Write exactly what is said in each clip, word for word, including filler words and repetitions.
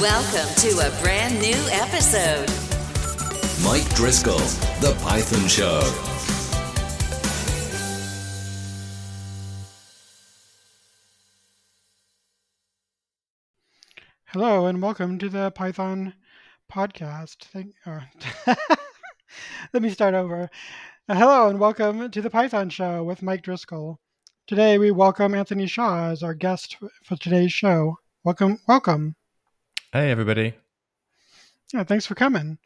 Welcome to a brand new episode. Mike Driscoll, The Python Show. Hello and welcome to the Python podcast. Thank, or Let me start over. Hello and welcome to the Python Show with Mike Driscoll. Today we welcome Anthony Shaw as our guest for today's show. Welcome, welcome. Hey, everybody. Yeah, thanks for coming.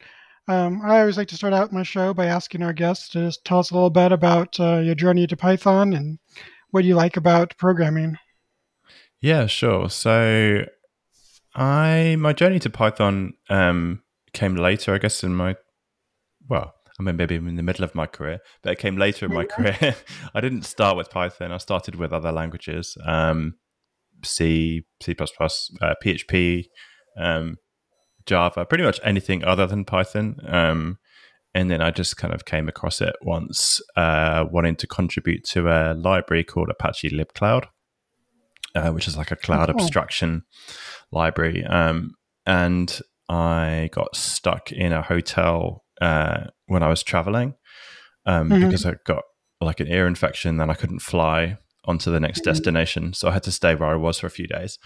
Um, I always like to start out my show by asking our guests to just tell us a little bit about uh, your journey to Python and what you like about programming. Yeah, sure. So I my journey to Python um, came later, I guess, in my, well, I mean, maybe I'm in the middle of my career, but it came later in my career. I didn't start with Python. I started with other languages, um, C, C plus plus, uh, P H P, um, Java, pretty much anything other than Python. Um, and then I just kind of came across it once, uh, wanting to contribute to a library called Apache libcloud, uh, which is like a cloud okay. abstraction library. Um, and I got stuck in a hotel Uh, when I was traveling um, mm-hmm. because I got like an ear infection and I couldn't fly onto the next mm-hmm. destination. So I had to stay where I was for a few days.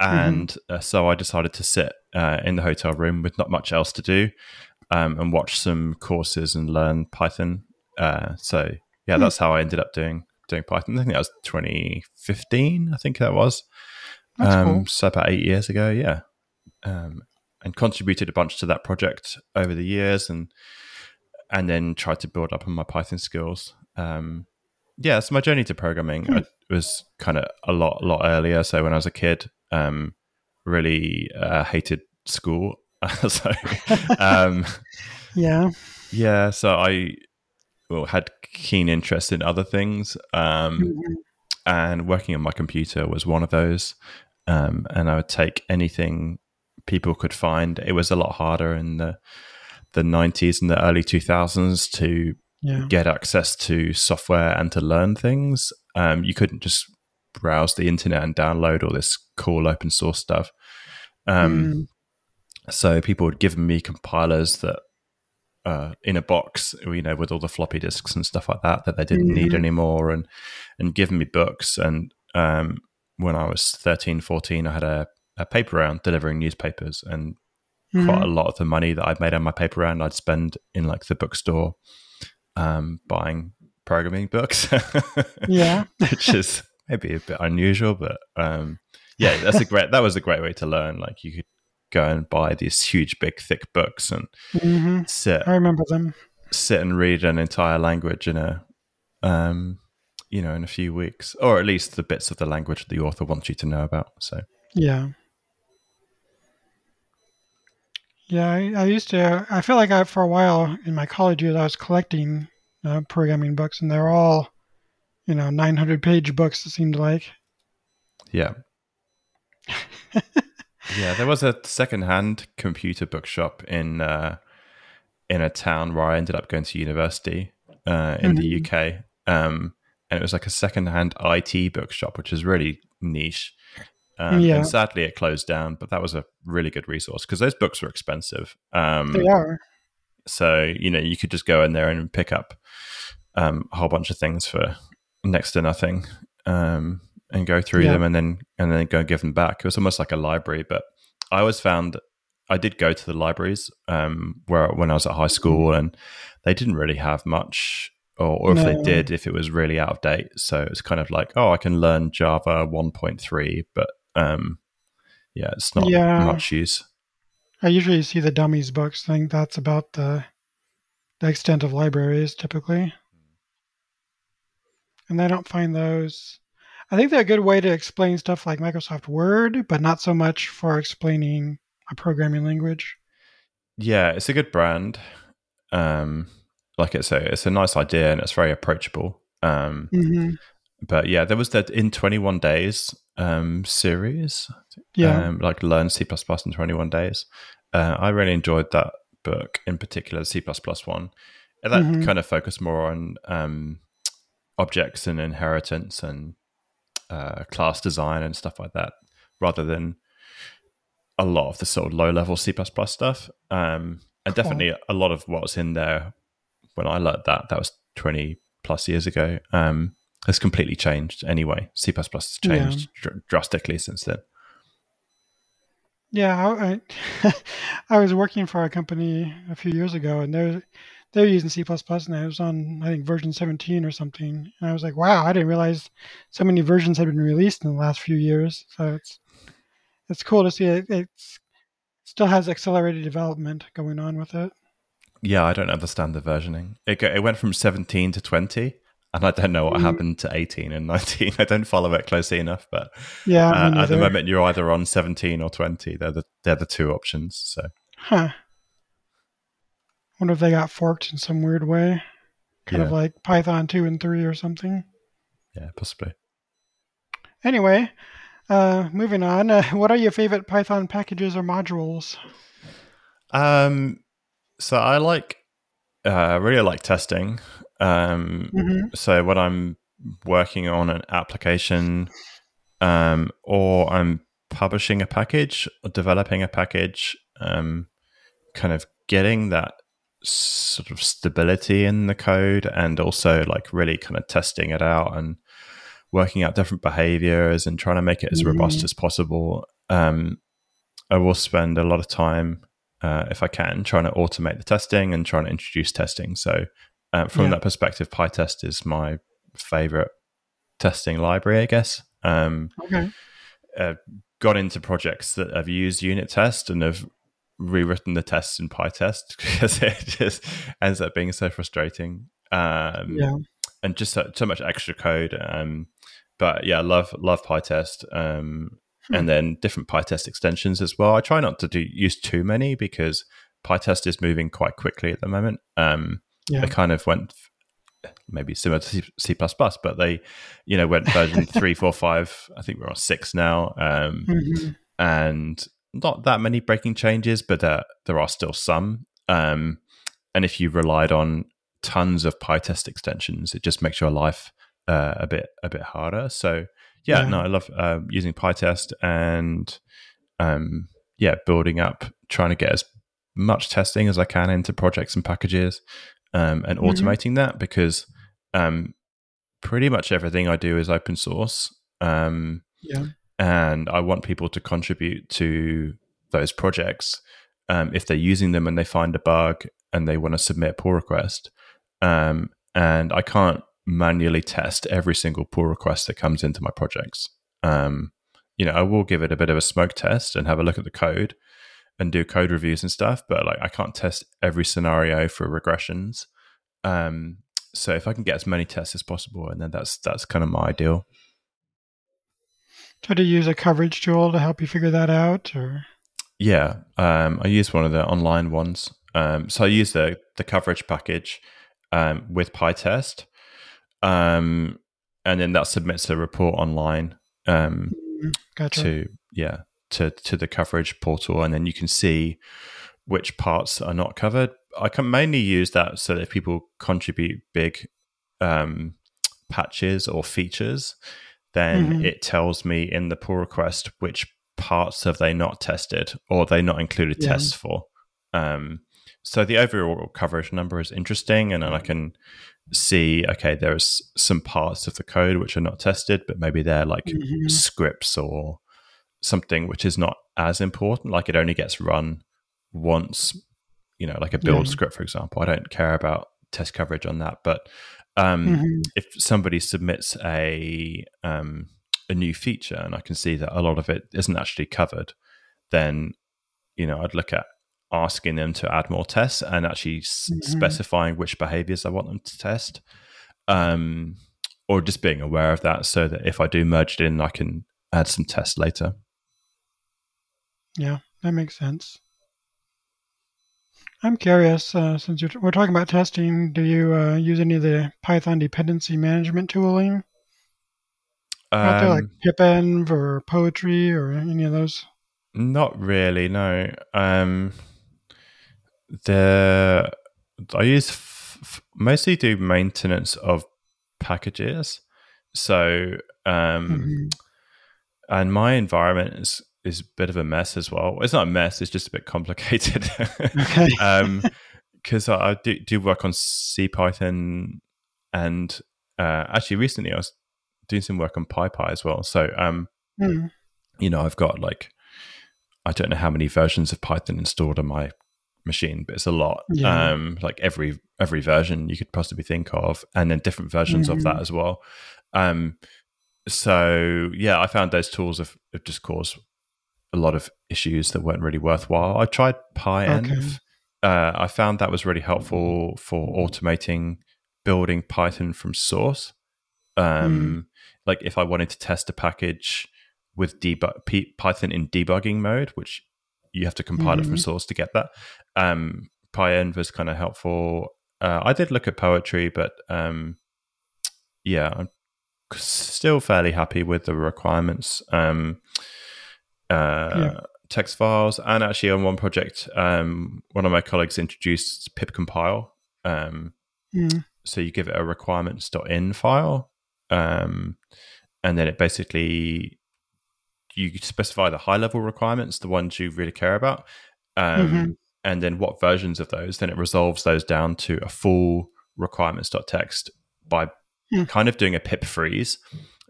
And mm-hmm. uh, so I decided to sit uh, in the hotel room with not much else to do um, and watch some courses and learn Python. Uh, so yeah, mm-hmm. that's how I ended up doing doing Python. I think that was twenty fifteen, I think that was. That's um, cool. So about eight years ago, yeah. Um and contributed a bunch to that project over the years and and then tried to build up on my Python skills. Um, yeah, so my journey to programming hmm. I, was kind of a lot, lot earlier. So when I was a kid, um, really uh, hated school. so um, Yeah. Yeah, so I well, had keen interest in other things um, mm-hmm. and working on my computer was one of those. Um, and I would take anything people could find. It was a lot harder in the the nineties and the early two thousands to yeah. get access to software and to learn things. Um, you couldn't just browse the internet and download all this cool open source stuff. Um, mm. So people had given me compilers that uh, in a box, you know, with all the floppy disks and stuff like that that they didn't mm. need anymore, and and given me books. And um, when I was thirteen, fourteen, I had a a paper round delivering newspapers, and mm-hmm. quite a lot of the money that I'd made on my paper round I'd spend in like the bookstore um, buying programming books. yeah. Which is maybe a bit unusual, but um, yeah, that's a great, that was a great way to learn. Like you could go and buy these huge, big, thick books and mm-hmm. sit. I remember them. Sit and read an entire language in a, um, you know, in a few weeks, or at least the bits of the language the author wants you to know about. So yeah. Yeah, I, I used to, I feel like I, for a while in my college years, I was collecting uh, programming books, and they're all, you know, nine hundred page books, it seemed like. Yeah. yeah, there was a secondhand computer bookshop in uh, in a town where I ended up going to university uh, in mm-hmm. the U K. Um, and it was like a secondhand I T bookshop, which is really niche. Um, yeah. And sadly, it closed down, but that was a really good resource because those books were expensive. Um, they are. So, you know, you could just go in there and pick up um, a whole bunch of things for next to nothing um, and go through yeah. them and then and then go and give them back. It was almost like a library, but I always found I did go to the libraries um, where when I was at high school, and they didn't really have much. Or, or if no. they did, if it was really out of date. So it's kind of like, oh, I can learn Java one point three, but um, yeah, it's not yeah. much use. I usually see the dummies books thing. That's about the, the extent of libraries typically. And I don't find those. I think they're a good way to explain stuff like Microsoft Word, but not so much for explaining a programming language. Yeah, it's a good brand. Um Like it's a, it's a nice idea and it's very approachable. Um, mm-hmm. But yeah, there was that in twenty-one days um, series. Yeah, um, like learn C plus plus in twenty-one days. Uh, I really enjoyed that book in particular, the C plus plus one. And that mm-hmm. kind of focused more on um, objects and inheritance and uh, class design and stuff like that, rather than a lot of the sort of low-level C++ stuff. Um, and cool. Definitely a lot of what was in there when I learned that, that was twenty plus years ago, um, has completely changed anyway. C++ has changed yeah. dr- drastically since then. Yeah, I, I was working for a company a few years ago, and they're they're using C++, and I was on, I think, version seventeen or something. And I was like, wow, I didn't realize so many versions had been released in the last few years. So it's it's cool to see it it's, still has accelerated development going on with it. Yeah, I don't understand the versioning. It go, it went from seventeen to twenty, and I don't know what mm-hmm. happened to eighteen and nineteen. I don't follow it closely enough, but yeah, uh, at the moment you're either on seventeen or twenty. They're the they're the two options. So, huh? Wonder if they got forked in some weird way, kind yeah. of like Python two and three or something. Yeah, possibly. Anyway, uh, moving on. Uh, what are your favorite Python packages or modules? Um, so I like, uh, I really like testing. Um, mm-hmm. So when I'm working on an application, um, or I'm publishing a package or developing a package, um, kind of getting that sort of stability in the code, and also like really kind of testing it out and working out different behaviors and trying to make it as mm-hmm. robust as possible. Um, I will spend a lot of time, uh, if I can, trying to automate the testing and trying to introduce testing. So, Uh, from yeah. that perspective, PyTest is my favorite testing library, I guess. Um, okay. Uh, got into projects that have used unit test and have rewritten the tests in PyTest because it just ends up being so frustrating. Um, yeah. And just so, so much extra code. Um, but yeah, love love PyTest. Um, hmm. And then different PyTest extensions as well. I try not to do use too many because PyTest is moving quite quickly at the moment. Um, Yeah. They kind of went maybe similar to C++, but they, you know, went version three, four, five. I think we're on six now, um, mm-hmm. and not that many breaking changes, but uh, there are still some. Um, and if you relied on tons of PyTest extensions, it just makes your life uh, a bit a bit harder. So yeah, yeah. no, I love uh, using PyTest and um, yeah, building up, trying to get as much testing as I can into projects and packages. Um, and automating mm-hmm. that, because um, pretty much everything I do is open source, um, yeah. and I want people to contribute to those projects. Um, if they're using them and they find a bug and they want to submit a pull request, um, and I can't manually test every single pull request that comes into my projects. Um, you know, I will give it a bit of a smoke test and have a look at the code and do code reviews and stuff, but like I can't test every scenario for regressions. Um, so if I can get as many tests as possible, and then that's that's kind of my ideal. So do you use a coverage tool to help you figure that out, or? Yeah, um, I use one of the online ones. Um, so I use the the coverage package um, with PyTest, um, and then that submits a report online um, gotcha. to yeah. to to the coverage portal, and then you can see which parts are not covered. I can mainly use that so that if people contribute big um, patches or features, then mm-hmm. it tells me in the pull request which parts have they not tested or they not included yeah. tests for. Um, so the overall coverage number is interesting, and then I can see, okay, there's some parts of the code which are not tested, but maybe they're like mm-hmm. scripts or something which is not as important, like it only gets run once, you know, like a build yeah. script, for example. I don't care about test coverage on that, but um, mm-hmm. if somebody submits a um, a new feature and I can see that a lot of it isn't actually covered, then, you know, I'd look at asking them to add more tests and actually mm-hmm. s- specifying which behaviors I want them to test, um, or just being aware of that so that if I do merge it in, I can add some tests later. Yeah, that makes sense. I'm curious, uh, since you're, we're talking about testing, do you uh, use any of the Python dependency management tooling? Um, Out there, like Pipenv or Poetry or any of those? Not really, no. Um, the I use f- mostly do maintenance of packages. So, um, mm-hmm. and my environment is is a bit of a mess as well. It's not a mess, it's just a bit complicated. Okay. um, because I, I do, do work on CPython, and uh, actually recently I was doing some work on PyPy as well. So, um, mm. you know, I've got like, I don't know how many versions of Python installed on my machine, but it's a lot. Yeah. Um, like every every version you could possibly think of, and then different versions mm. of that as well. Um, so yeah, I found those tools have, have just caused a lot of issues that weren't really worthwhile. I tried PyEnv. Okay. Uh, I found that was really helpful for automating building Python from source. Um, mm. Like if I wanted to test a package with debug P- Python in debugging mode, which you have to compile mm. it from source to get that. Um, PyEnv was kind of helpful. Uh, I did look at Poetry, but um, yeah, I'm still fairly happy with the requirements. Um, uh, yeah. Text files, and actually on one project um one of my colleagues introduced pip compile, um mm. so you give it a requirements.in file, um and then it basically, you specify the high level requirements, the ones you really care about, um mm-hmm. and then what versions of those, then it resolves those down to a full requirements.txt by mm. kind of doing a pip freeze,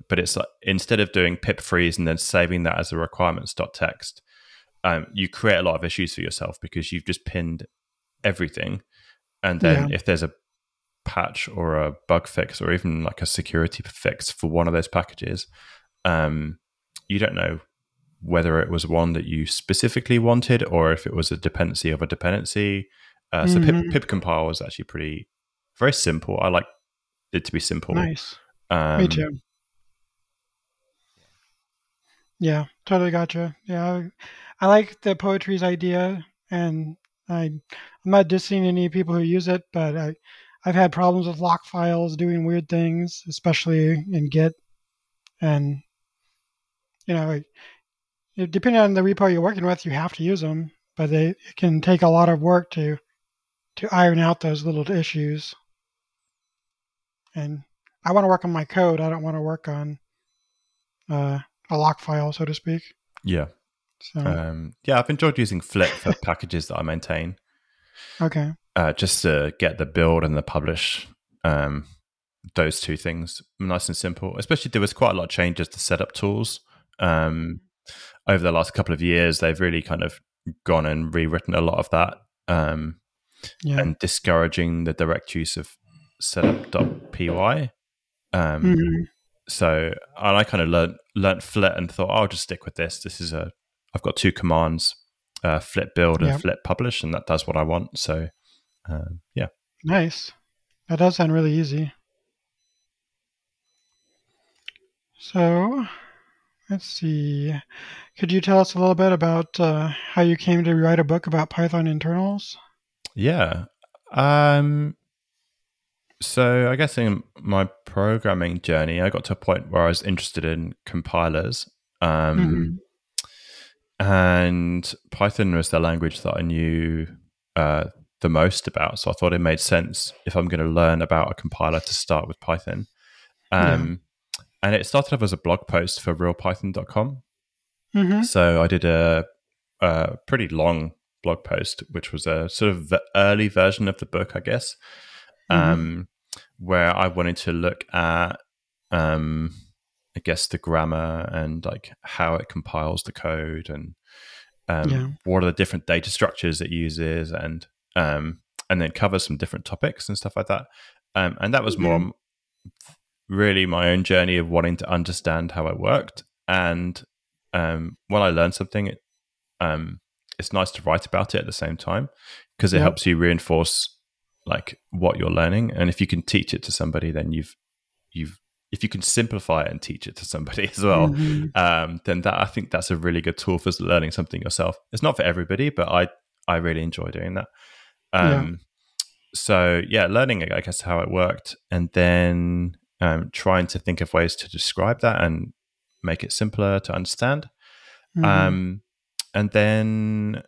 but it's like instead of doing pip freeze and then saving that as a requirements.txt, Um, you create a lot of issues for yourself because you've just pinned everything. And then yeah. if there's a patch or a bug fix or even like a security fix for one of those packages, um, you don't know whether it was one that you specifically wanted or if it was a dependency of a dependency. Uh, mm-hmm. So pip, pip compile is actually pretty, very simple. I like it to be simple. Nice. Um, Me too. Yeah, totally gotcha. Yeah, I, I like the Poetry's idea, and I, I'm not dissing any people who use it, but I, I've had problems with lock files doing weird things, especially in Git. And, you know, it, depending on the repo you're working with, you have to use them, but they, it can take a lot of work to to iron out those little issues. And I want to work on my code. I don't want to work on... Uh, a lock file, so to speak. Yeah. So. Um, yeah, I've enjoyed using Flit for packages that I maintain. Okay. Uh, just to get the build and the publish, um, those two things nice and simple. Especially there was quite a lot of changes to setup tools. Um, over the last couple of years, they've really kind of gone and rewritten a lot of that, um, yeah. and discouraging the direct use of setup.py. Um, mm-hmm. So and I kind of learned learnt Flit and thought, oh, I'll just stick with this. This is a, I've got two commands, uh, Flit build and yep. Flit publish, and that does what I want. So, um, yeah. Nice. That does sound really easy. So, let's see. Could you tell us a little bit about uh, how you came to write a book about Python internals? Yeah. Um. So I guess in my programming journey, I got to a point where I was interested in compilers, um, mm-hmm. and Python was the language that I knew uh, the most about. So I thought it made sense if I'm going to learn about a compiler to start with Python. Um, yeah. And it started off as a blog post for real python dot com. Mm-hmm. So I did a, a pretty long blog post, which was a sort of the early version of the book, I guess. Mm-hmm. Um, where I wanted to look at, um, I guess the grammar and like how it compiles the code and um, yeah. what are the different data structures it uses, and um, and then cover some different topics and stuff like that. Um, and that was mm-hmm. more really my own journey of wanting to understand how it worked. And um, when I learned something, it, um, it's nice to write about it at the same time because it yeah. helps you reinforce like what you're learning, and if you can teach it to somebody, then you've you've if you can simplify it and teach it to somebody as well, mm-hmm. um then that I think that's a really good tool for learning something yourself. It's not for everybody, but I I really enjoy doing that. um yeah. So yeah, learning I guess how it worked, and then um trying to think of ways to describe that and make it simpler to understand. Mm-hmm. um and then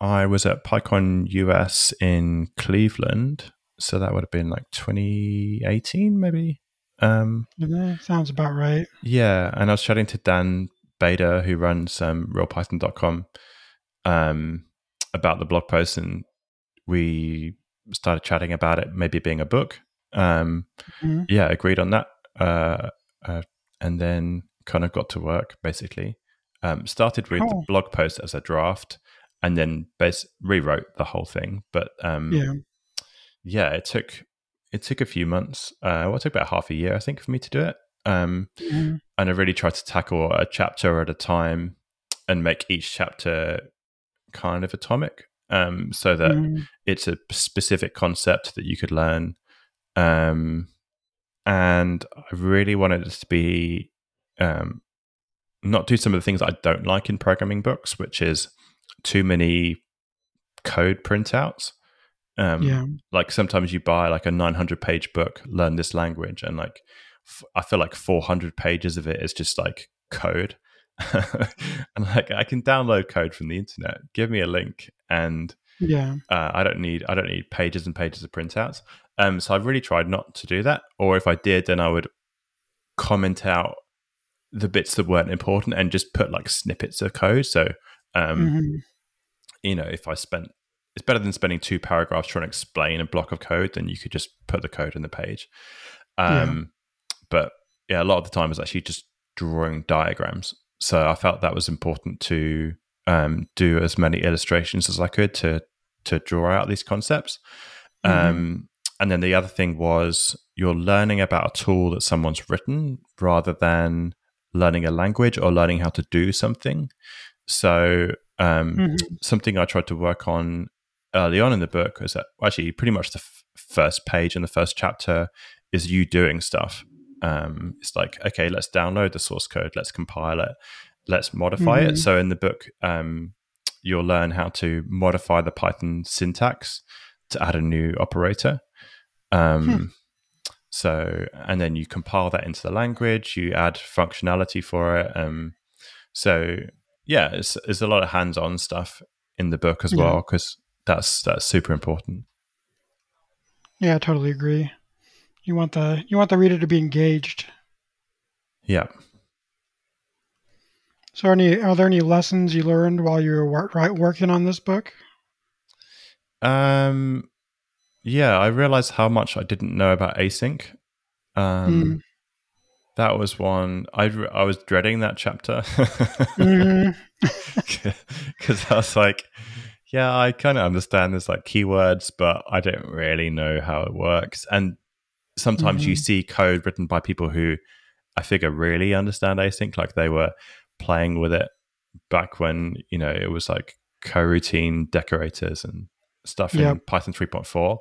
I was at PyCon U S in Cleveland, so that would have been like twenty eighteen, maybe. Um, yeah, sounds about right. Yeah, and I was chatting to Dan Bader, who runs um, real python dot com, um, about the blog post, and we started chatting about it maybe being a book. Um, mm-hmm. Yeah, agreed on that. Uh, uh, and then kind of got to work, basically. Um, started with oh. the blog post as a draft, and then bas- rewrote the whole thing. But um, yeah. yeah, it took it took a few months. Uh, well, it took about half a year, I think, for me to do it. Um, mm-hmm. And I really tried to tackle a chapter at a time and make each chapter kind of atomic, um, so that mm-hmm. it's a specific concept that you could learn. Um, and I really wanted it to be um, not do some of the things I don't like in programming books, which is too many code printouts. Um, yeah. Like sometimes you buy like a nine hundred page book, learn this language, and like f- I feel like four hundred pages of it is just like code. And like I can download code from the internet. Give me a link, and yeah, uh, I don't need I don't need pages and pages of printouts. Um, so I've really tried not to do that. Or if I did, then I would comment out the bits that weren't important and just put like snippets of code. So, um, mm-hmm. you know, if I spent, it's better than spending two paragraphs trying to explain a block of code, then you could just put the code in the page. Um, yeah. But yeah, a lot of the time it was actually just drawing diagrams. So I felt that was important to um, do as many illustrations as I could to, to draw out these concepts. Mm-hmm. Um, and then the other thing was you're learning about a tool that someone's written rather than learning a language or learning how to do something. So um, mm-hmm. something I tried to work on early on in the book is that actually pretty much the f- first page and the first chapter is you doing stuff. Um, it's like, okay, let's download the source code, let's compile it, let's modify mm-hmm. it. So in the book, um, you'll learn how to modify the Python syntax to add a new operator. Um, hmm. So, and then you compile that into the language, you add functionality for it. Um, so yeah, it's, it's a lot of hands-on stuff in the book as yeah. well, because that's, that's super important. Yeah, I totally agree. You want the, you want the reader to be engaged. Yeah. So are, any, are there any lessons you learned while you were wor- right, working on this book? Um, Yeah, I realized how much I didn't know about async. Um, mm. That was one. I, I was dreading that chapter. Because mm. I was like, yeah, I kind of understand there's like keywords, but I don't really know how it works. And sometimes mm-hmm. you see code written by people who I figure really understand async, like they were playing with it back when, you know, it was like coroutine decorators and stuff in yep. Python three point four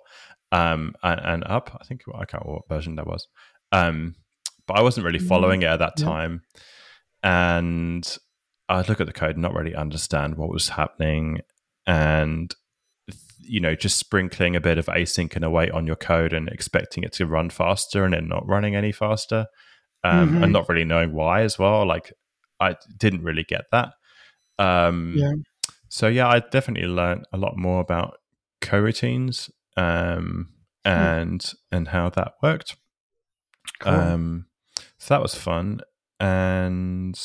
um, and, and up. I think well, I can't remember what version that was. Um, but I wasn't really following mm-hmm. it at that yep. time. And I'd look at the code and not really understand what was happening. And, you know, just sprinkling a bit of async and await on your code and expecting it to run faster and it not running any faster um, mm-hmm. and not really knowing why as well. Like, I didn't really get that. Um, yeah. So, yeah, I definitely learned a lot more about coroutines um, and yeah. and how that worked. Cool. Um, so that was fun, and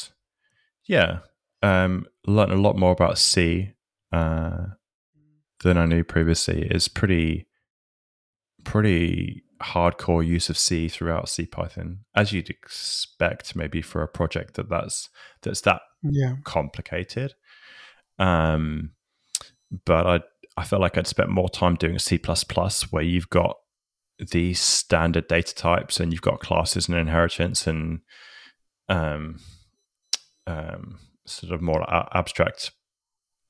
yeah, um, learned a lot more about C uh, than I knew previously. It's pretty pretty hardcore use of C throughout CPython, as you'd expect, maybe for a project that that's that's that yeah. complicated. Um, but I. I felt like I'd spent more time doing C plus plus, where you've got the standard data types and you've got classes and inheritance and um, um, sort of more a- abstract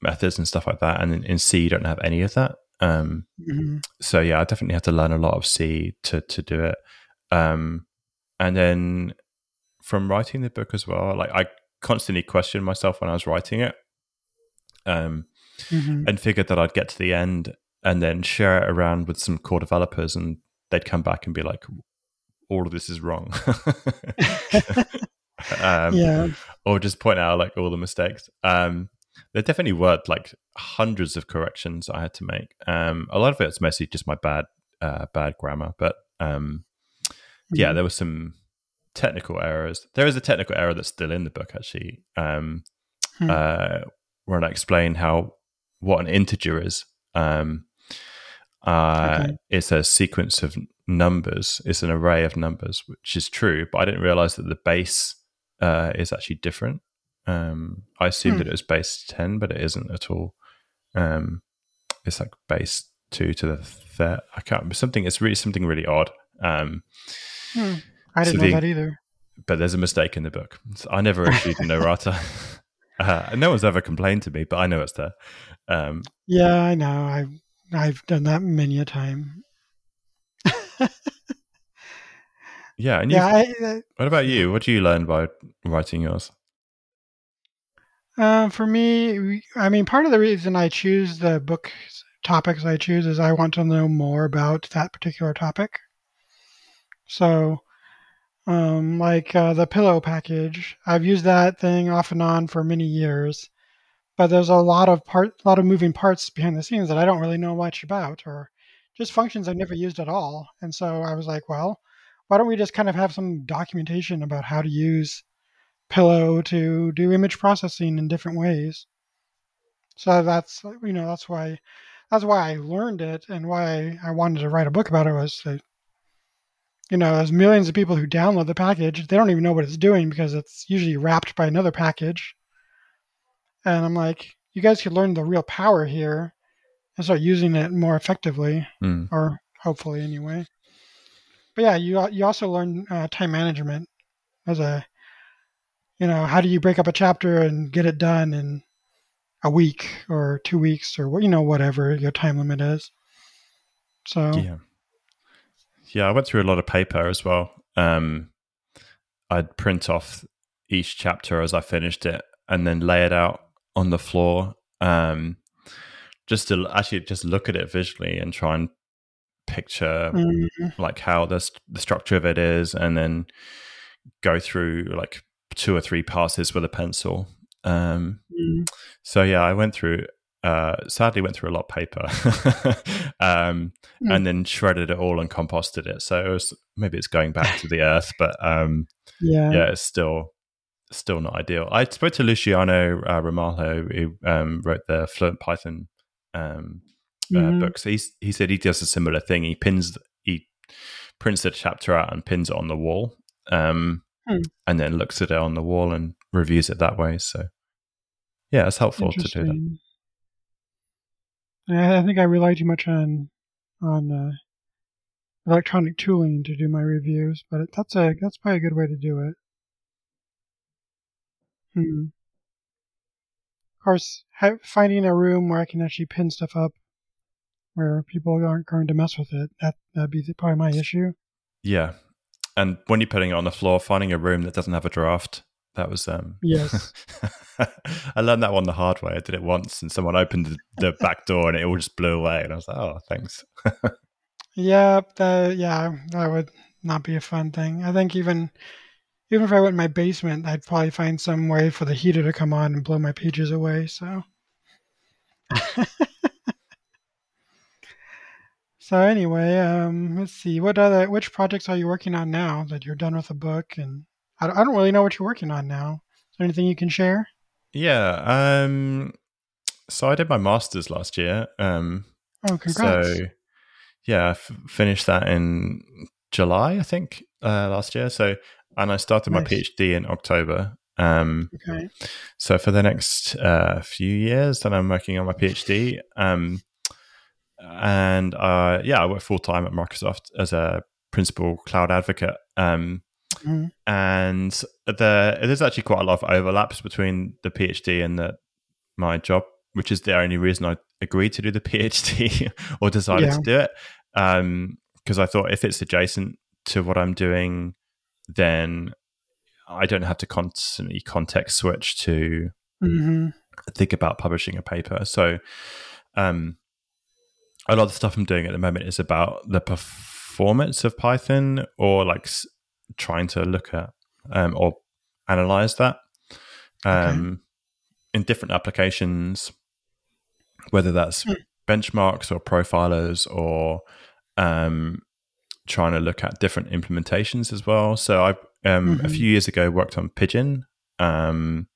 methods and stuff like that. And in, in C, you don't have any of that. Um, mm-hmm. So yeah, I definitely had to learn a lot of C to to do it. Um, and then from writing the book as well, like I constantly questioned myself when I was writing it. Um, Mm-hmm. and figured that I'd get to the end and then share it around with some core developers and they'd come back and be like, all of this is wrong. um, yeah. Or just point out like all the mistakes. Um, there definitely were like hundreds of corrections I had to make. Um, a lot of it was mostly just my bad, uh, bad grammar, but um, mm-hmm. yeah, there were some, technical errors. There is a technical error that's still in the book, actually, um, hmm. uh, where I explain how what an integer is. Um, uh, okay. It's a sequence of numbers. It's an array of numbers, which is true, but I didn't realize that the base uh, is actually different. Um, I assumed hmm. that it was base ten, but it isn't at all. Um, it's like base two to the third. I can't. Something. It's really something really odd. Um, hmm. I didn't so know the, that either. But there's a mistake in the book. So I never issued an errata. Uh, no one's ever complained to me, but I know it's there. Um, yeah, I know. I've I've done that many a time. yeah. And yeah. I, uh, what about you? What do you learn by writing yours? Uh, for me, I mean, part of the reason I choose the book topics I choose is I want to know more about that particular topic. So, um, like uh, the Pillow package, I've used that thing off and on for many years, but there's a lot of part, a lot of moving parts behind the scenes that I don't really know much about, or just functions I've never used at all. And so I was like, well, why don't we just kind of have some documentation about how to use Pillow to do image processing in different ways. So that's, you know, that's why, that's why I learned it, and why I wanted to write a book about it was that, you know, there's millions of people who download the package. They don't even know what it's doing because it's usually wrapped by another package. And I'm like, you guys could learn the real power here and start using it more effectively, mm. or hopefully anyway. But yeah, you you also learn uh, time management as a, you know, how do you break up a chapter and get it done in a week or two weeks or, you know, whatever your time limit is. So, yeah. Yeah, I went through a lot of paper as well. Um, I'd print off each chapter as I finished it and then lay it out on the floor, um, just to actually just look at it visually and try and picture mm-hmm. like how the, st- the structure of it is, and then go through like two or three passes with a pencil. Um, mm. So yeah, I went through, uh, sadly went through a lot of paper, um, mm. and then shredded it all and composted it. So it was, maybe it's going back to the earth, but um, yeah. yeah, it's still still not ideal. I spoke to Luciano uh, Ramalho, who um, wrote the Fluent Python um, mm. uh, books. He's, he said he does a similar thing. He pins, he prints the chapter out and pins it on the wall. Um, Hmm. And then looks at it on the wall and reviews it that way. So, yeah, it's helpful to do that. Yeah, I think I rely too much on on uh, electronic tooling to do my reviews, but that's a that's probably a good way to do it. Hmm. Of course, ha- finding a room where I can actually pin stuff up, where people aren't going to mess with it, that that'd be probably my issue. Yeah. And when you're putting it on the floor, finding a room that doesn't have a draft, that was... Um, yes. I learned that one the hard way. I did it once and someone opened the, the back door and it all just blew away. And I was like, oh, thanks. yeah, the, yeah, that would not be a fun thing. I think even even if I went in my basement, I'd probably find some way for the heater to come on and blow my pages away. So, So anyway, um, let's see. What other, which projects are you working on now that you're done with the book? And I don't, I don't really know what you're working on now. Is there anything you can share? Yeah. Um, so I did my master's last year. Um, oh, congrats. So yeah, I f- finished that in July, I think, uh, last year. So, and I started nice. my PhD in October. Um, okay. So for the next uh, few years, then I'm working on my PhD. Um And uh, yeah, I work full time at Microsoft as a principal cloud advocate. Um, mm-hmm. And the, there's actually quite a lot of overlaps between the PhD and the, my job, which is the only reason I agreed to do the PhD or decided yeah. to do it. Because um, I thought if it's adjacent to what I'm doing, then I don't have to constantly context switch to mm-hmm. think about publishing a paper. So, um, a lot of the stuff I'm doing at the moment is about the performance of Python, or like s- trying to look at um, or analyze that um, okay. in different applications, whether that's mm. benchmarks or profilers or um, trying to look at different implementations as well. So I um, mm-hmm. a few years ago worked on Pigeon, um,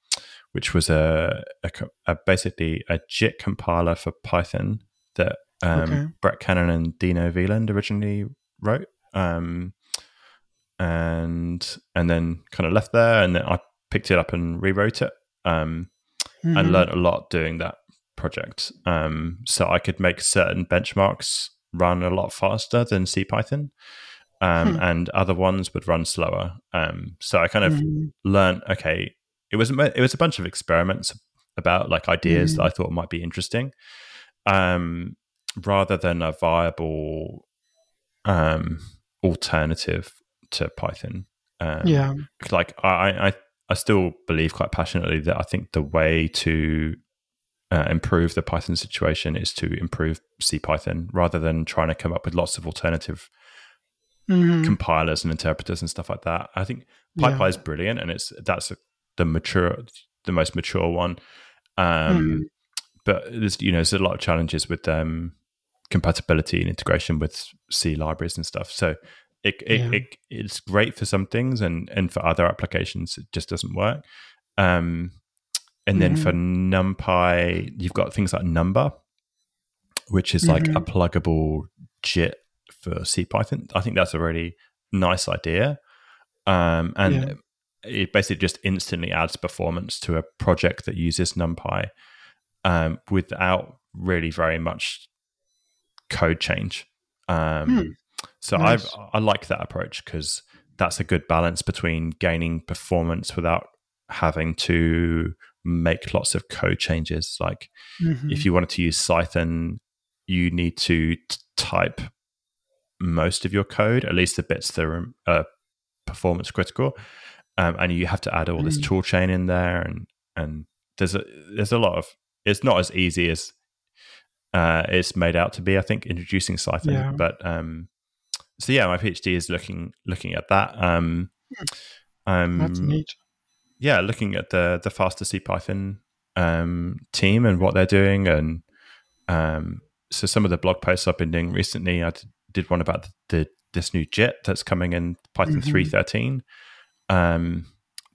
which was a, a, a basically a J I T compiler for Python that um, okay. Brett Cannon and Dino Veland originally wrote, um, and and then kind of left there, and then I picked it up and rewrote it, um, mm-hmm. and learned a lot doing that project. Um, so I could make certain benchmarks run a lot faster than CPython, um, hmm. and other ones would run slower. Um, so I kind of mm-hmm. learned, okay, it was it was a bunch of experiments about like ideas mm-hmm. that I thought might be interesting, um, rather than a viable um, alternative to Python. Um, yeah, like I, I I still believe quite passionately that I think the way to Uh, improve the Python situation is to improve CPython rather than trying to come up with lots of alternative mm-hmm. compilers and interpreters and stuff like that. I think PyPy yeah. is brilliant, and it's that's a, the mature, the most mature one. Um, mm. But there's you know there's a lot of challenges with um, compatibility and integration with C libraries and stuff. So it it, yeah. it it's great for some things, and and for other applications it just doesn't work. Um, And then mm-hmm. for NumPy, you've got things like Numba, which is mm-hmm. like a pluggable J I T for CPython. I think that's a really nice idea. Um, and yeah. it basically just instantly adds performance to a project that uses NumPy um, without really very much code change. Um, mm. So nice. I've, I like that approach because that's a good balance between gaining performance without having to make lots of code changes. Like mm-hmm. if you wanted to use Cython, you need to t- type most of your code, at least the bits that are uh, performance critical, um, and you have to add all this mm. tool chain in there, and and there's a there's a lot of it's not as easy as uh, it's made out to be, I think, introducing Cython. Yeah. But um, so yeah, my PhD is looking looking at that. Um, um, That's neat. Yeah, looking at the the faster CPython um, team and what they're doing, and um, so some of the blog posts I've been doing recently, I d- did one about the, the this new J I T that's coming in Python mm-hmm. three point thirteen. Um,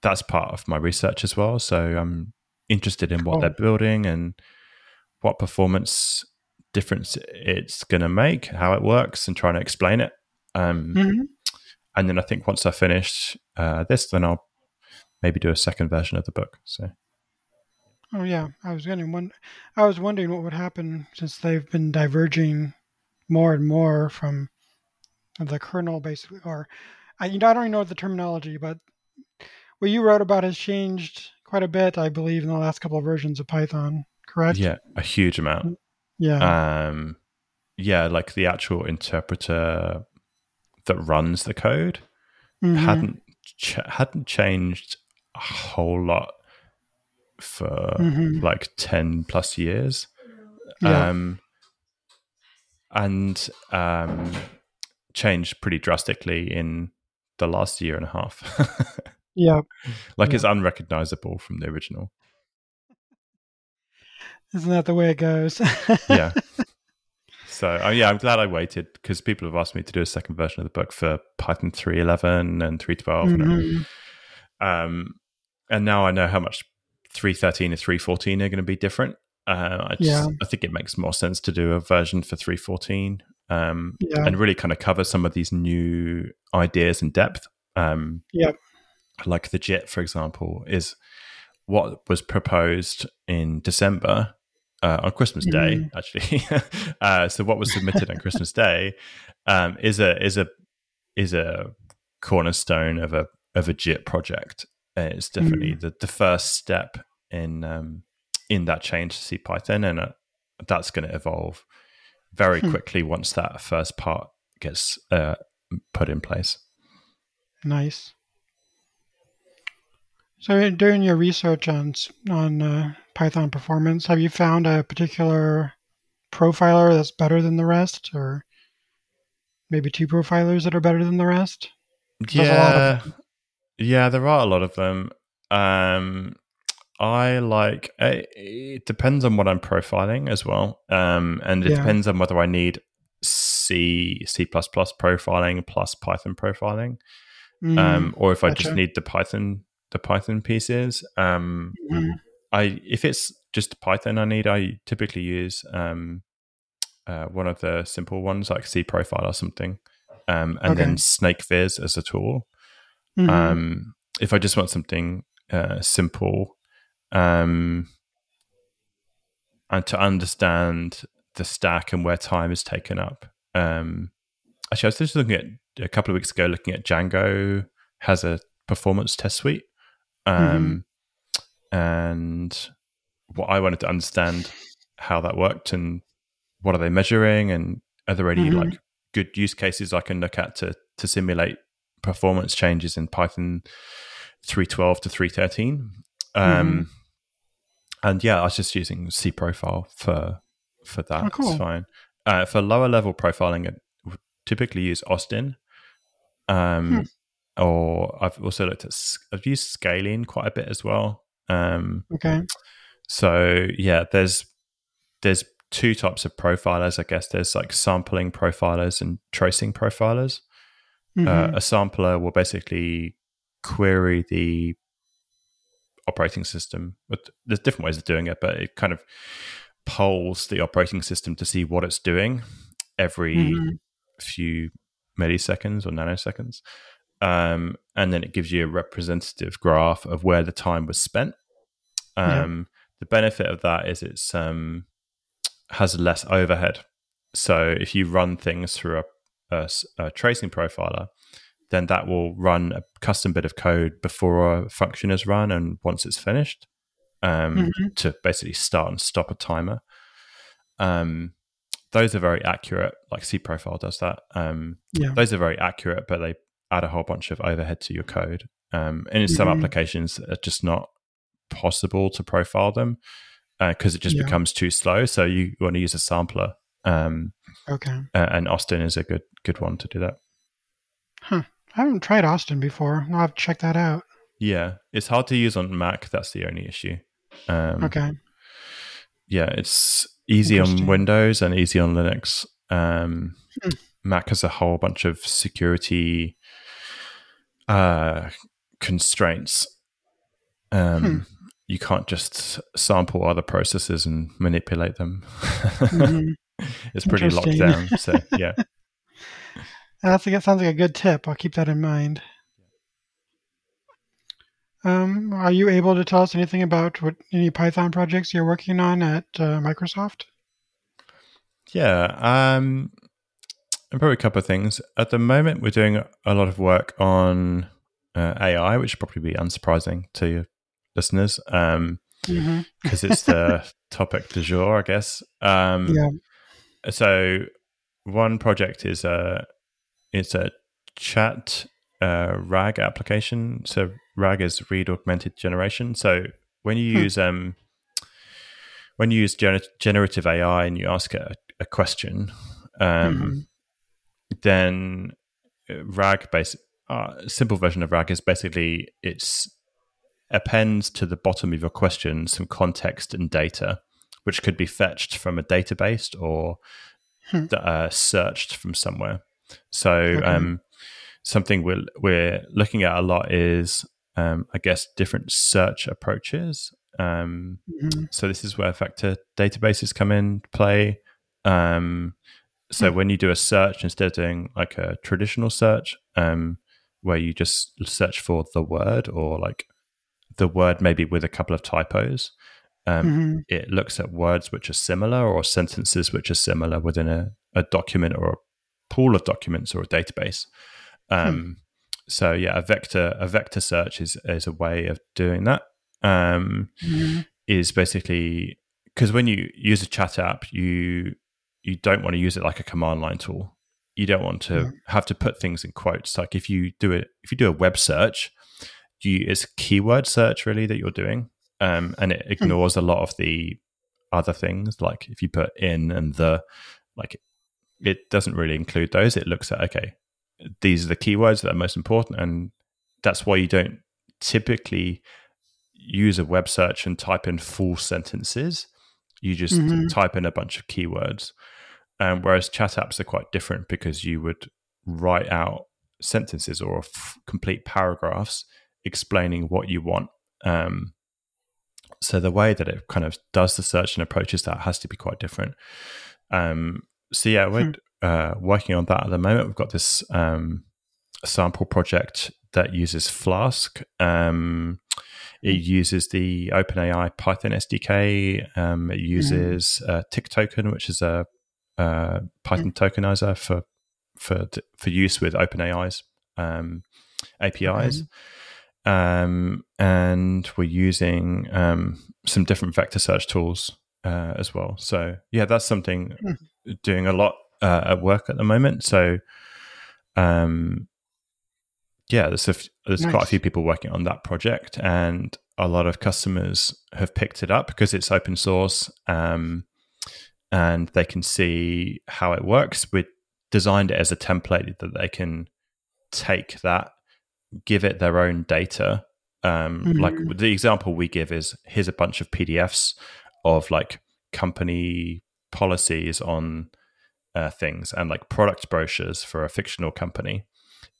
that's part of my research as well. So I'm interested in what cool. they're building and what performance difference it's going to make, how it works, and trying to explain it. Um, mm-hmm. And then I think once I finish uh, this, then I'll maybe do a second version of the book. So, oh yeah, I was getting one. I was wondering what would happen since they've been diverging more and more from the kernel, basically. Or I, you know, I don't even know the terminology, but what you wrote about has changed quite a bit, I believe, in the last couple of versions of Python. Correct? Yeah, a huge amount. Yeah. Um, yeah, like the actual interpreter that runs the code mm-hmm. hadn't ch- hadn't changed a whole lot for mm-hmm. like ten plus years. Yeah. Um, and um, changed pretty drastically in the last year and a half. yeah. Like yeah. it's unrecognizable from the original. Isn't that the way it goes? yeah. So oh, yeah, I'm glad I waited because people have asked me to do a second version of the book for Python three eleven and three twelve mm-hmm. and um, and now I know how much three thirteen and three fourteen are going to be different. Uh, I, just, yeah. I think it makes more sense to do a version for three fourteen um, yeah. and really kind of cover some of these new ideas in depth. Um, yep. Like the J I T, for example, is what was proposed in December uh, on Christmas mm-hmm. Day, actually. uh, so what was submitted on Christmas Day um, is a is a is a cornerstone of a of a J I T project. It's definitely mm-hmm. the, the first step in um, in that change to CPython, and uh, that's going to evolve very hmm. quickly once that first part gets uh, put in place. Nice. So, during your research on on uh, Python performance, have you found a particular profiler that's better than the rest, or maybe two profilers that are better than the rest? Yeah. Yeah, there are a lot of them. Um, I like, it, it depends on what I'm profiling as well. Um, and it yeah. depends on whether I need C C, C++ profiling plus Python profiling, mm, um, or if I gotcha. just need the Python the Python pieces. Um, mm. I if it's just Python I need, I typically use um, uh, one of the simple ones like C Profile or something, um, and okay. then SnakeViz as a tool. Mm-hmm. Um, if I just want something uh, simple, um, and to understand the stack and where time is taken up. Um, actually, I was just looking at a couple of weeks ago, looking at Django has a performance test suite. Um, mm-hmm. And what I wanted to understand how that worked and what are they measuring and are there any mm-hmm. like good use cases I can look at to, to simulate performance changes in Python three twelve to three thirteen. Um, mm-hmm. And yeah, I was just using C Profile for for that. Oh, cool. It's fine. Uh, for lower level profiling, I would typically use Austin. Um, hmm. Or I've also looked at, I've used Scalene quite a bit as well. Um, okay. So yeah, there's there's two types of profilers, I guess. There's like sampling profilers and tracing profilers. Mm-hmm. Uh, a sampler will basically query the operating system. There's different ways of doing it, but it kind of polls the operating system to see what it's doing every mm-hmm. few milliseconds or nanoseconds. Um, and then it gives you a representative graph of where the time was spent. Um, yeah. The benefit of that is it's um, has less overhead. So if you run things through a A, a tracing profiler, then that will run a custom bit of code before a function is run and once it's finished, um, mm-hmm. to basically start and stop a timer. Um, those are very accurate, like C Profile does that. Um, yeah. Those are very accurate, but they add a whole bunch of overhead to your code. Um, and in mm-hmm. some applications, it's just not possible to profile them because uh, it just yeah. becomes too slow. So you want to use a sampler. Um, okay. Uh, and Austin is a good good one to do that. Huh. I haven't tried Austin before. I'll have to check that out. Yeah, it's hard to use on Mac. That's the only issue. Um, okay. Yeah, it's easy on Windows and easy on Linux. Um, hmm. Mac has a whole bunch of security uh, constraints. Um, hmm. You can't just sample other processes and manipulate them. Mm-hmm. It's pretty locked down, so yeah. That's that sounds like a good tip. I'll keep that in mind. Um, are you able to tell us anything about what any Python projects you're working on at uh, Microsoft? Yeah, um, and probably a couple of things. At the moment, we're doing a lot of work on uh, A I, which should probably be unsurprising to your listeners, because um, mm-hmm. it's the topic du jour, I guess. Um, yeah. So one project is a it's a chat uh, RAG application. So RAG is read augmented generation. So when you hmm. use um when you use gener- generative A I and you ask it a, a question, um, mm-hmm. then RAG base uh, simple version of RAG is basically it's appends to the bottom of your question some context and data, which could be fetched from a database or hmm. uh, searched from somewhere. So okay. um, something we're, we're looking at a lot is, um, I guess, different search approaches. Um, mm-hmm. So this is where vector databases come in play. Um, so hmm. when you do a search, instead of doing like a traditional search, um, where you just search for the word or like the word maybe with a couple of typos, Um, mm-hmm. it looks at words which are similar or sentences which are similar within a, a document or a pool of documents or a database. Um, hmm. So yeah, a vector a vector search is, is a way of doing that. Um, mm-hmm. Is basically because when you use a chat app, you you don't want to use it like a command line tool. You don't want to yeah. have to put things in quotes. Like if you do it, if you do a web search, you, it's keyword search really that you're doing. Um, and it ignores a lot of the other things, like if you put in and the, like it doesn't really include those. It looks at, okay, these are the keywords that are most important. And that's why you don't typically use a web search and type in full sentences. You just mm-hmm. type in a bunch of keywords. Um, whereas chat apps are quite different because you would write out sentences or f- complete paragraphs explaining what you want. Um, so the way that it kind of does the search and approaches that has to be quite different. Um, so yeah, we're uh, working on that at the moment. We've got this um, sample project that uses Flask. Um, it uses the OpenAI Python S D K. Um, it uses uh, TikToken, which is a Uh, Python tokenizer for for for use with OpenAI's um, A P Is, mm-hmm. um, and we're using um, some different vector search tools uh, as well. So yeah, that's something mm-hmm. doing a lot uh, at work at the moment. So um, yeah, there's a f- there's nice. quite a few people working on that project, and a lot of customers have picked it up because it's open source. Um, And they can see how it works. We designed it as a template that they can take that, give it their own data. Um, mm-hmm. Like the example we give is, here's a bunch of P D Fs of like company policies on uh, things and like product brochures for a fictional company.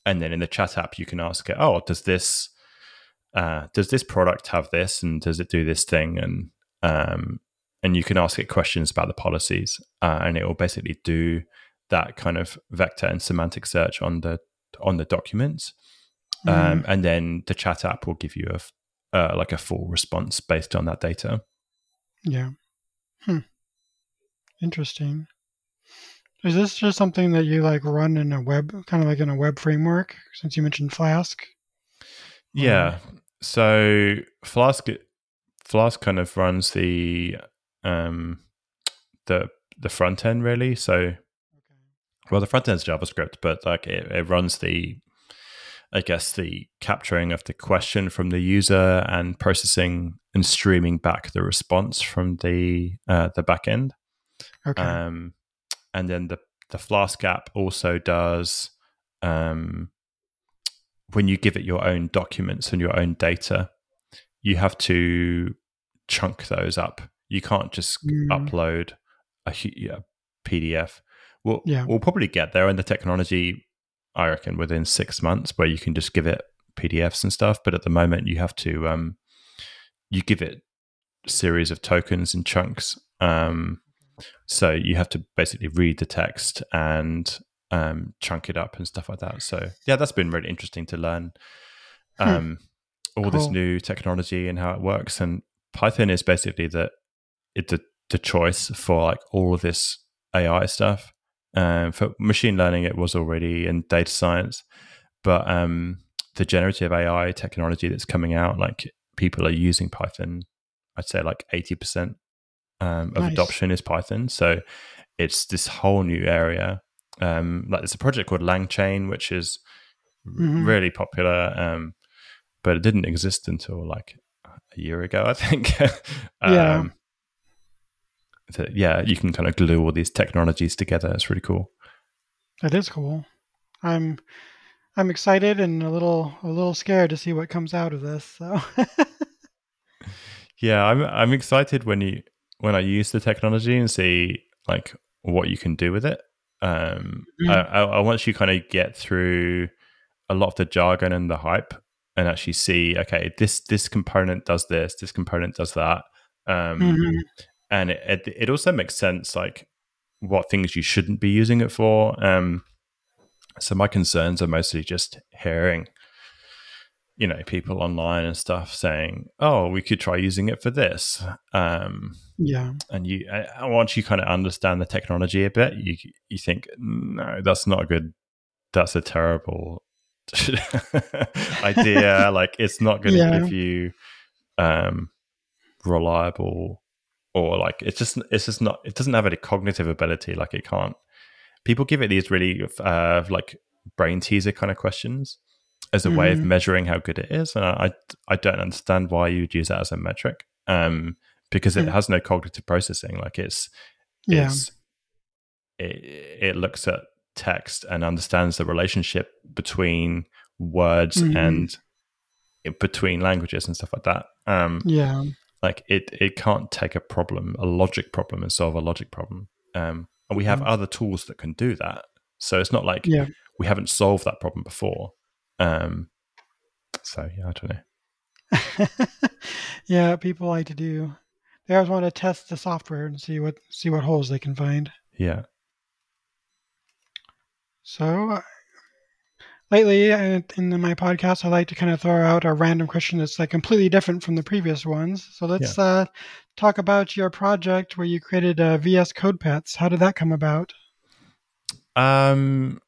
And then in the chat app, you can ask it, oh, does this uh, does this product have this, and does it do this thing? And um, And you can ask it questions about the policies, uh, and it will basically do that kind of vector and semantic search on the on the documents, mm. um, and then the chat app will give you a uh, like a full response based on that data. Yeah, hmm. Interesting. Is this just something that you like run in a web, kind of like in a web framework? Since you mentioned Flask. Yeah. Um, so Flask, Flask kind of runs the. um the the front end really so okay. Well, the front end is JavaScript, but like it, it runs the I guess the capturing of the question from the user and processing and streaming back the response from the uh the back end. Okay. Um and then the the Flask app also does um when you give it your own documents and your own data, you have to chunk those up. You can't just mm. upload a, a P D F. We'll, yeah. we'll probably get there in the technology, I reckon, within six months, where you can just give it P D Fs and stuff. But at the moment, you have to um, you give it a series of tokens and chunks. Um, so you have to basically read the text and um, chunk it up and stuff like that. So yeah, that's been really interesting to learn um, hmm. all cool. this new technology and how it works. And Python is basically the It, the, the choice for like all of this A I stuff. Um, for machine learning, it was already in data science, but um, the generative A I technology that's coming out, like people are using Python. I'd say like eighty percent um, of nice. adoption is Python. So it's this whole new area. Um, like there's a project called LangChain, which is mm-hmm. really popular, um, but it didn't exist until like a year ago, I think. um, yeah. That, yeah, you can kind of glue all these technologies together. It's really cool. That is cool. I'm I'm excited and a little a little scared to see what comes out of this. So yeah, I'm I'm excited when you when I use the technology and see like what you can do with it. Um, yeah. I, I, I once you kind of get through a lot of the jargon and the hype, and actually see, okay, this this component does this, this component does that. Um, mm-hmm. And it it also makes sense, like what things you shouldn't be using it for. Um, so my concerns are mostly just hearing, you know, people online and stuff saying, "Oh, we could try using it for this." Um, yeah. And you, uh, once you kind of understand the technology a bit, you you think, no, that's not good. That's a terrible idea. Like it's not going to yeah. give you um, reliable. Or like it's just it's just not it doesn't have any cognitive ability. Like it can't. People give it these really uh, like brain teaser kind of questions as a mm-hmm. way of measuring how good it is, and I I don't understand why you'd use that as a metric um, because it mm. has no cognitive processing. Like it's yeah. it's it, it looks at text and understands the relationship between words mm-hmm. and between languages and stuff like that. Um, yeah. Like it, it can't take a problem, a logic problem, and solve a logic problem. Um, And we have mm-hmm. other tools that can do that. So it's not like yeah. we haven't solved that problem before. Um, so, yeah, I don't know. Yeah, people like to do. They always want to test the software and see what see what holes they can find. Yeah. So uh, lately in, in my podcast, I like to kind of throw out a random question that's like completely different from the previous ones. So let's yeah. uh, talk about your project where you created uh, V S Code Pets. How did that come about? Um.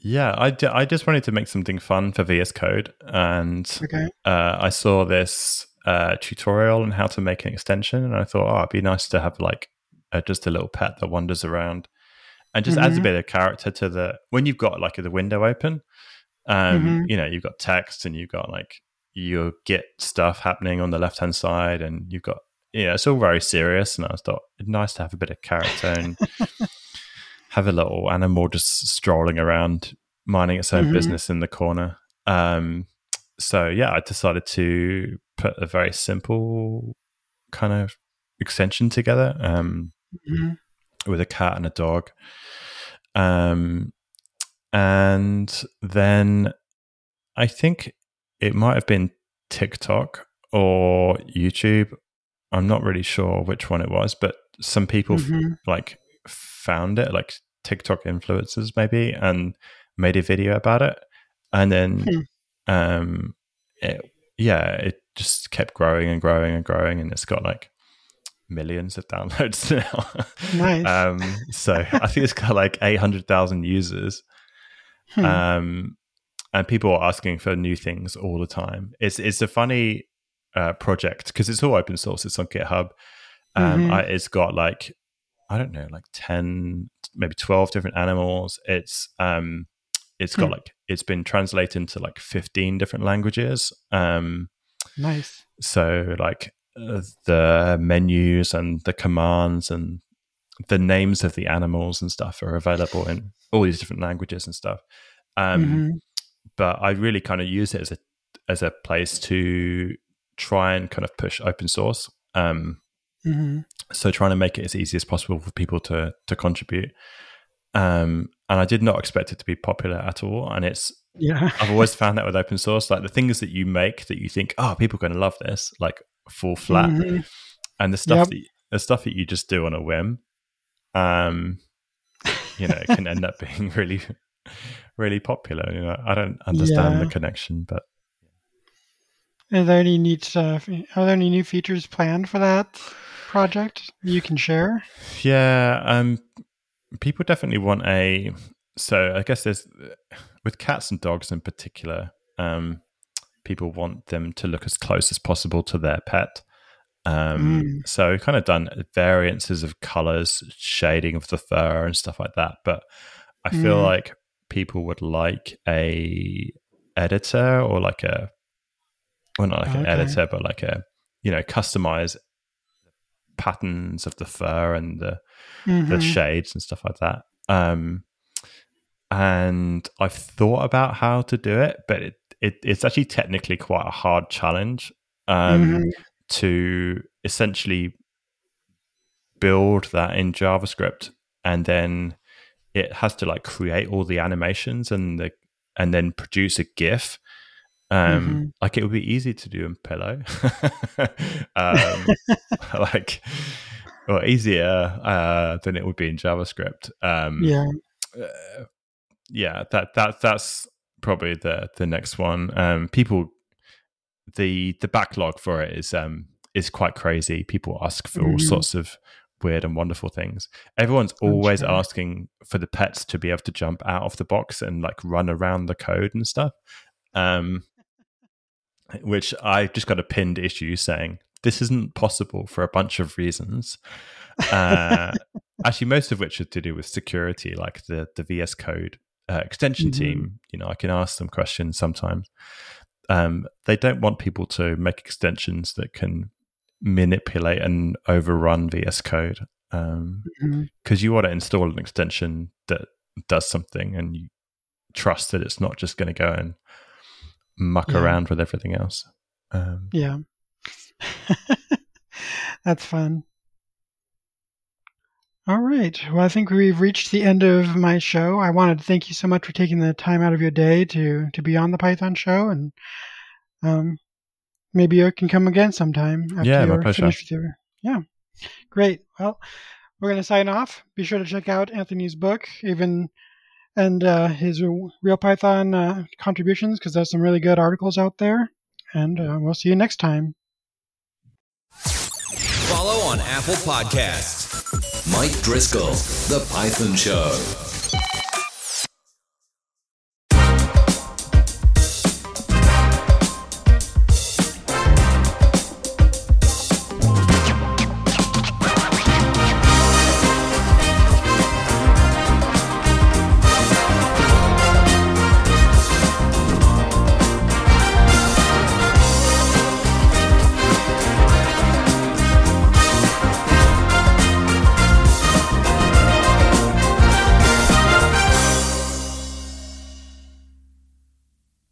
Yeah, I, d- I just wanted to make something fun for V S Code, and okay. uh, I saw this uh, tutorial on how to make an extension, and I thought, oh, it'd be nice to have like uh, just a little pet that wanders around. And just mm-hmm. adds a bit of character to the, when you've got like the window open, um, mm-hmm. you know, you've got text and you've got like your Git stuff happening on the left-hand side, and you've got, you know, it's all very serious. And I thought it's nice to have a bit of character and have a little animal just strolling around, minding its own mm-hmm. business in the corner. Um, so yeah, I decided to put a very simple kind of extension together. Um, mm-hmm. with a cat and a dog, um and then I think it might have been TikTok or YouTube, I'm not really sure which one it was, but some people mm-hmm. f- like found it, like TikTok influencers maybe, and made a video about it, and then hmm. um it, yeah it just kept growing and growing and growing, and it's got like millions of downloads now. Nice. Um, so I think it's got like eight hundred thousand users. Hmm. Um, and people are asking for new things all the time. It's it's a funny uh, project because it's all open source. It's on GitHub. Um, mm-hmm. I, it's got like, I don't know, like ten, maybe twelve different animals. It's um, it's got hmm. like, it's been translated into like fifteen different languages. Um, nice. So like, the menus and the commands and the names of the animals and stuff are available in all these different languages and stuff. Um, mm-hmm. But I really kind of use it as a as a place to try and kind of push open source. Um, mm-hmm. So trying to make it as easy as possible for people to to contribute. Um, and I did not expect it to be popular at all. And it's yeah, I've always found that with open source, like the things that you make that you think, oh, people are going to love this, like. Fall flat, mm-hmm. and the stuff yep. that the stuff that you just do on a whim, um, you know, it can end up being really, really popular. You know, I don't understand yeah. the connection, but are there any neat? Uh, are there any new features planned for that project you can share? Yeah, um, people definitely want a. So I guess there's with cats and dogs in particular. Um, people want them to look as close as possible to their pet. Um, mm. So we've kind of done variances of colors, shading of the fur and stuff like that. But I feel mm. like people would like a editor or like a, well, not like okay. an editor, but like a, you know, customize patterns of the fur and the, mm-hmm. the shades and stuff like that. Um, and I've thought about how to do it, but it, It, it's actually technically quite a hard challenge um, mm-hmm. to essentially build that in JavaScript, and then it has to like create all the animations and the and then produce a GIF. Um, mm-hmm. Like it would be easy to do in Pillow, um, like or easier uh, than it would be in JavaScript. Um, yeah, uh, yeah. That that that's. Probably the the next one. Um, people, the the backlog for it is um is quite crazy. People ask for mm-hmm. all sorts of weird and wonderful things. Everyone's always okay. asking for the pets to be able to jump out of the box and like run around the code and stuff. Um, which I've just got a pinned issue saying this isn't possible for a bunch of reasons. Uh, actually, most of which are to do with security, like the the V S Code. Uh, extension mm-hmm. team, you know, I can ask them questions sometimes. Um, they don't want people to make extensions that can manipulate and overrun V S Code, because um, mm-hmm. you want to install an extension that does something and you trust that it's not just going to go and muck yeah. around with everything else. Um, yeah. That's fun. All right. Well, I think we've reached the end of my show. I wanted to thank you so much for taking the time out of your day to, to be on the Python show. And um, maybe you can come again sometime. After yeah, my pleasure. Yeah. Great. Well, we're going to sign off. Be sure to check out Anthony's book, even and uh, his RealPython uh, contributions, because there's some really good articles out there. And uh, we'll see you next time. Follow on Apple Podcasts. Mike Driscoll, The Python Show.